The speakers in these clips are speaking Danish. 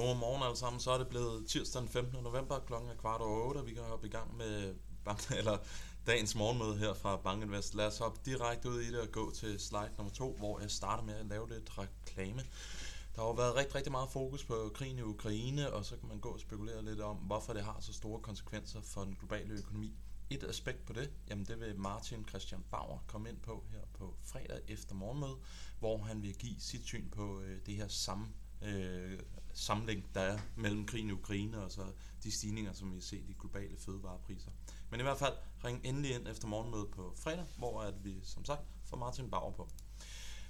Godmorgen alle sammen, så er det blevet tirsdag den 15. november klokken er 7:15, og vi kan hoppe i gang med dagens morgenmøde her fra Bank Invest. Lad os hoppe direkte ud i det og gå til slide nummer 2, hvor jeg starter med at lave lidt reklame. Der har jo været rigtig, rigtig meget fokus på krigen i Ukraine, og så kan man gå og spekulere lidt om, hvorfor det har så store konsekvenser for den globale økonomi. Et aspekt på det, jamen det vil Martin Christian Bauer komme ind på her på fredag efter morgenmøde, hvor han vil give sit syn på det her sammenlænk, der er mellem krigen i Ukraine og så de stigninger, som vi har set i globale fødevarepriser. Men i hvert fald, ring endelig ind efter morgenmødet på fredag, hvor at vi som sagt får Martin Bauer på.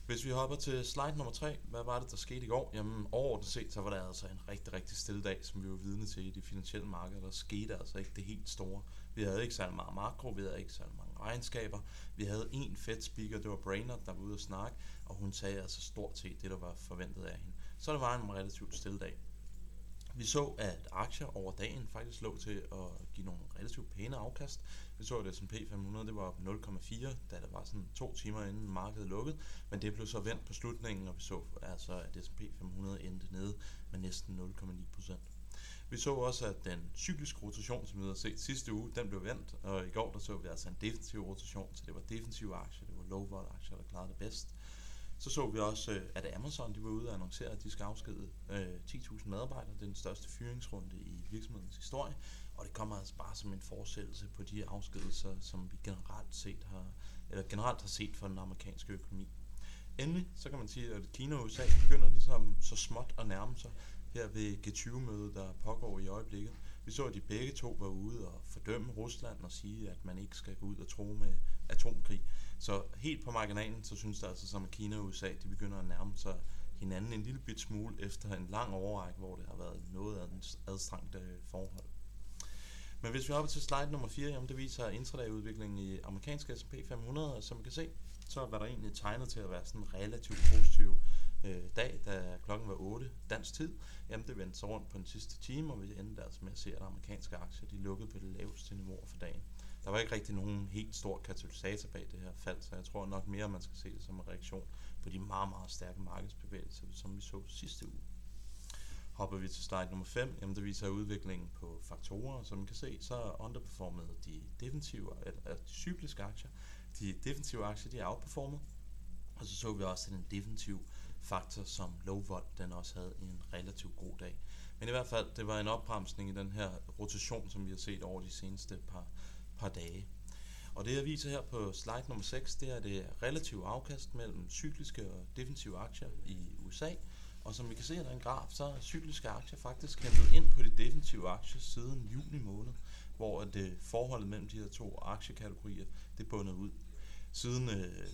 Hvis vi hopper til slide nummer 3, hvad var det, der skete i går? Jamen overordnet set, så var der altså en rigtig, rigtig stille dag, som vi var vidne til i de finansielle markeder. Der skete altså ikke det helt store. Vi havde ikke særlig meget makro, vi havde ikke særlig mange regnskaber. Vi havde en FED-speaker, det var Brainard, der var ude at snakke, og hun sagde altså stort set det, der var forventet af hende. Så det var en relativt stille dag. Vi så, at aktier over dagen faktisk lå til at give nogle relativt pæne afkast. Vi så, at S&P 500 det var op 0,4, da det var sådan 2 timer inden markedet lukkede, men det blev så vendt på slutningen, og vi så altså, at S&P 500 endte nede med næsten 0,9%. Vi så også, at den cykliske rotation, som vi havde set sidste uge, den blev vendt, og i går der så vi altså en defensiv rotation, så det var defensive aktier, det var low-vol aktier, der klarede det bedst. Så vi også, at Amazon de var ude og annoncere, at de skal afskedige 10.000 medarbejdere. Det er den største fyringsrunde i virksomhedens historie, og det kommer altså bare som en fortsættelse på de afskedelser, som vi generelt har set for den amerikanske økonomi. Endelig så kan man sige, at Kina og USA begynder ligesom så småt at nærme sig her ved G20-mødet, der pågår i øjeblikket. Vi så, at de begge to var ude og fordømme Rusland og sige, at man ikke skal gå ud og true med atomkrig. Så helt på marginalen, så synes der altså, som at Kina og USA de begynder at nærme sig hinanden en lille bit smule efter en lang overrække, hvor det har været noget af et adstrengt forhold. Men hvis vi hopper til slide nummer 4, jamen det viser intraday-udviklingen i amerikanske S&P 500, og som man kan se, så var der egentlig tegnet til at være sådan en relativt positiv dag, da klokken var 8 dansk tid. Jamen det vendte sig rundt på den sidste time, og vi endte altså med at se, at amerikanske aktier de lukkede på det laveste niveau for dagen. Der var ikke rigtig nogen helt stor katalysator bag det her fald, så jeg tror nok mere, man skal se det som en reaktion på de meget, meget stærke markedsbevægelser, som vi så sidste uge. Hopper vi til slide nummer 5, jamen det viser udviklingen på faktorer. Som man kan se, så underperformede de cykliske aktier. De defensive aktier, de er outperformet, og så vi også den defensive faktor, som low vol, den også havde en relativt god dag. Men i hvert fald, det var en opbremsning i den her rotation, som vi har set over de seneste par dage. Og det jeg viser her på slide nummer 6, det er det relative afkast mellem cykliske og defensive aktier i USA. Og som vi kan se af den graf, så er cykliske aktier faktisk kæmpet ind på de defensive aktier siden juni måned, hvor det forholdet mellem de her to aktiekategorier, det bundede ud. Siden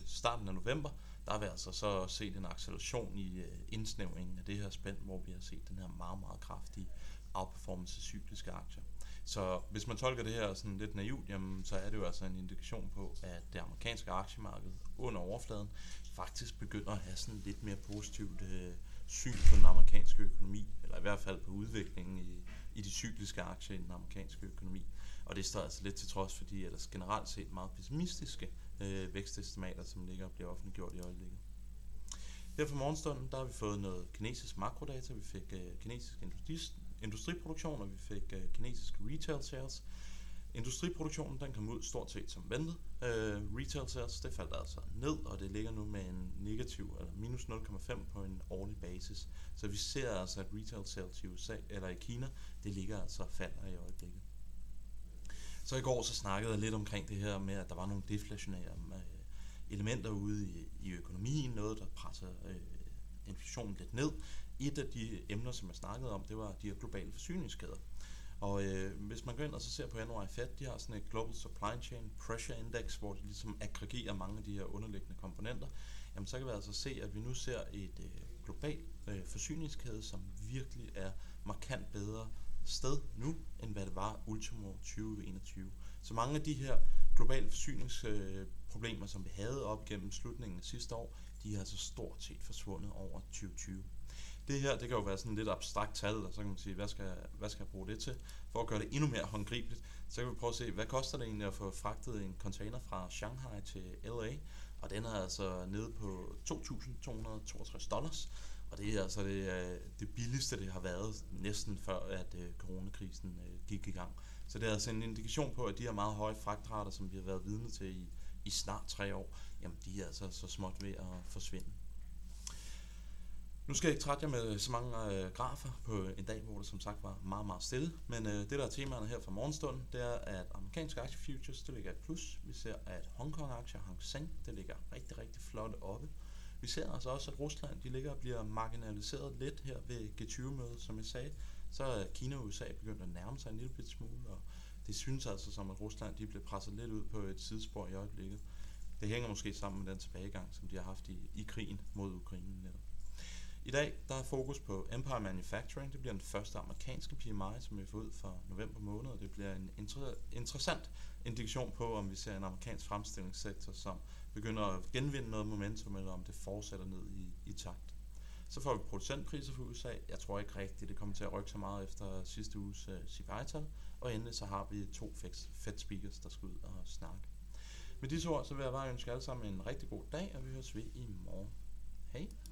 starten af november, der har vi altså så set en acceleration i indsnævringen af det her spænd, hvor vi har set den her meget, meget kraftige outperformance af cykliske aktier. Så hvis man tolker det her sådan lidt naivt, jamen, så er det jo altså en indikation på, at det amerikanske aktiemarked under overfladen faktisk begynder at have sådan lidt mere positivt syn på den amerikanske økonomi, eller i hvert fald på udviklingen i de cykliske aktier i den amerikanske økonomi. Og det står altså lidt til trods for de ellers generelt set meget pessimistiske vækstestimater, som ligger og bliver offentliggjort i øjeblikket. Her for morgenstunden, der har vi fået noget kinesisk makrodata, vi fik kinesisk industriproduktion, og vi fik kinesisk retail sales. Industriproduktionen den kom ud stort set som ventet. Retail sales det faldt altså ned, og det ligger nu med en negativ eller minus 0,5 på en årlig basis. Så vi ser altså, at retail sales i USA eller i Kina, det ligger altså falder i øjeblikket. Så i går så snakkede jeg lidt omkring det her med, at der var nogle deflationære elementer ude i økonomien, noget der presser inflationen lidt ned. Et af de emner, som jeg snakkede om, det var de her globale forsyningskæder. Og hvis man går ind og så ser på januar, FED, de har sådan et Global Supply Chain Pressure Index, hvor de ligesom aggregerer mange af de her underliggende komponenter, jamen så kan vi altså se, at vi nu ser et globalt forsyningskæde, som virkelig er markant bedre sted nu, end hvad det var ultimo 2021. Så mange af de her globale forsyningsproblemer, som vi havde op gennem slutningen af sidste år, de er altså stort set forsvundet over 2020. Det her, det kan jo være sådan lidt abstrakt tal, og så kan man sige, hvad skal jeg bruge det til? For at gøre det endnu mere håndgribeligt, så kan vi prøve at se, hvad koster det egentlig at få fragtet en container fra Shanghai til LA? Og den er altså nede på $2.262, Og det er altså det billigste, det har været næsten før, at coronakrisen gik i gang. Så det er altså en indikation på, at de her meget høje fragtrater, som vi har været vidne til i snart 3 år, jamen de er altså så småt ved at forsvinde. Nu skal jeg ikke trætte jer med så mange grafer på en dag, hvor det som sagt var meget, meget stille. Men det, der er temaerne her fra morgenstunden, det er, at amerikanske aktiefutures, det ligger et plus. Vi ser, at Hongkong-aktier, Hang Seng, det ligger rigtig, rigtig flot oppe. Vi ser altså også, at Rusland, de ligger og bliver marginaliseret lidt her ved G20-mødet, som jeg sagde. Så er Kina og USA begyndt at nærme sig en lille smule, og det synes altså som, at Rusland, de bliver presset lidt ud på et sidespor i øjeblikket. Det hænger måske sammen med den tilbagegang, som de har haft i krigen mod Ukraine netop. I dag der er fokus på Empire Manufacturing. Det bliver den første amerikanske PMI, som vi får ud fra november måned. Det bliver en interessant indikation på, om vi ser en amerikansk fremstillingssektor, som begynder at genvinde noget momentum, eller om det fortsætter ned i takt. Så får vi producentpriser fra USA. Jeg tror ikke rigtigt, det kommer til at rykke så meget efter sidste uges CPI-tal. Og endelig så har vi 2 Fed-speakers, der skal ud og snakke. Med disse ord så vil jeg bare ønske alle sammen en rigtig god dag, og vi høres ved i morgen. Hej!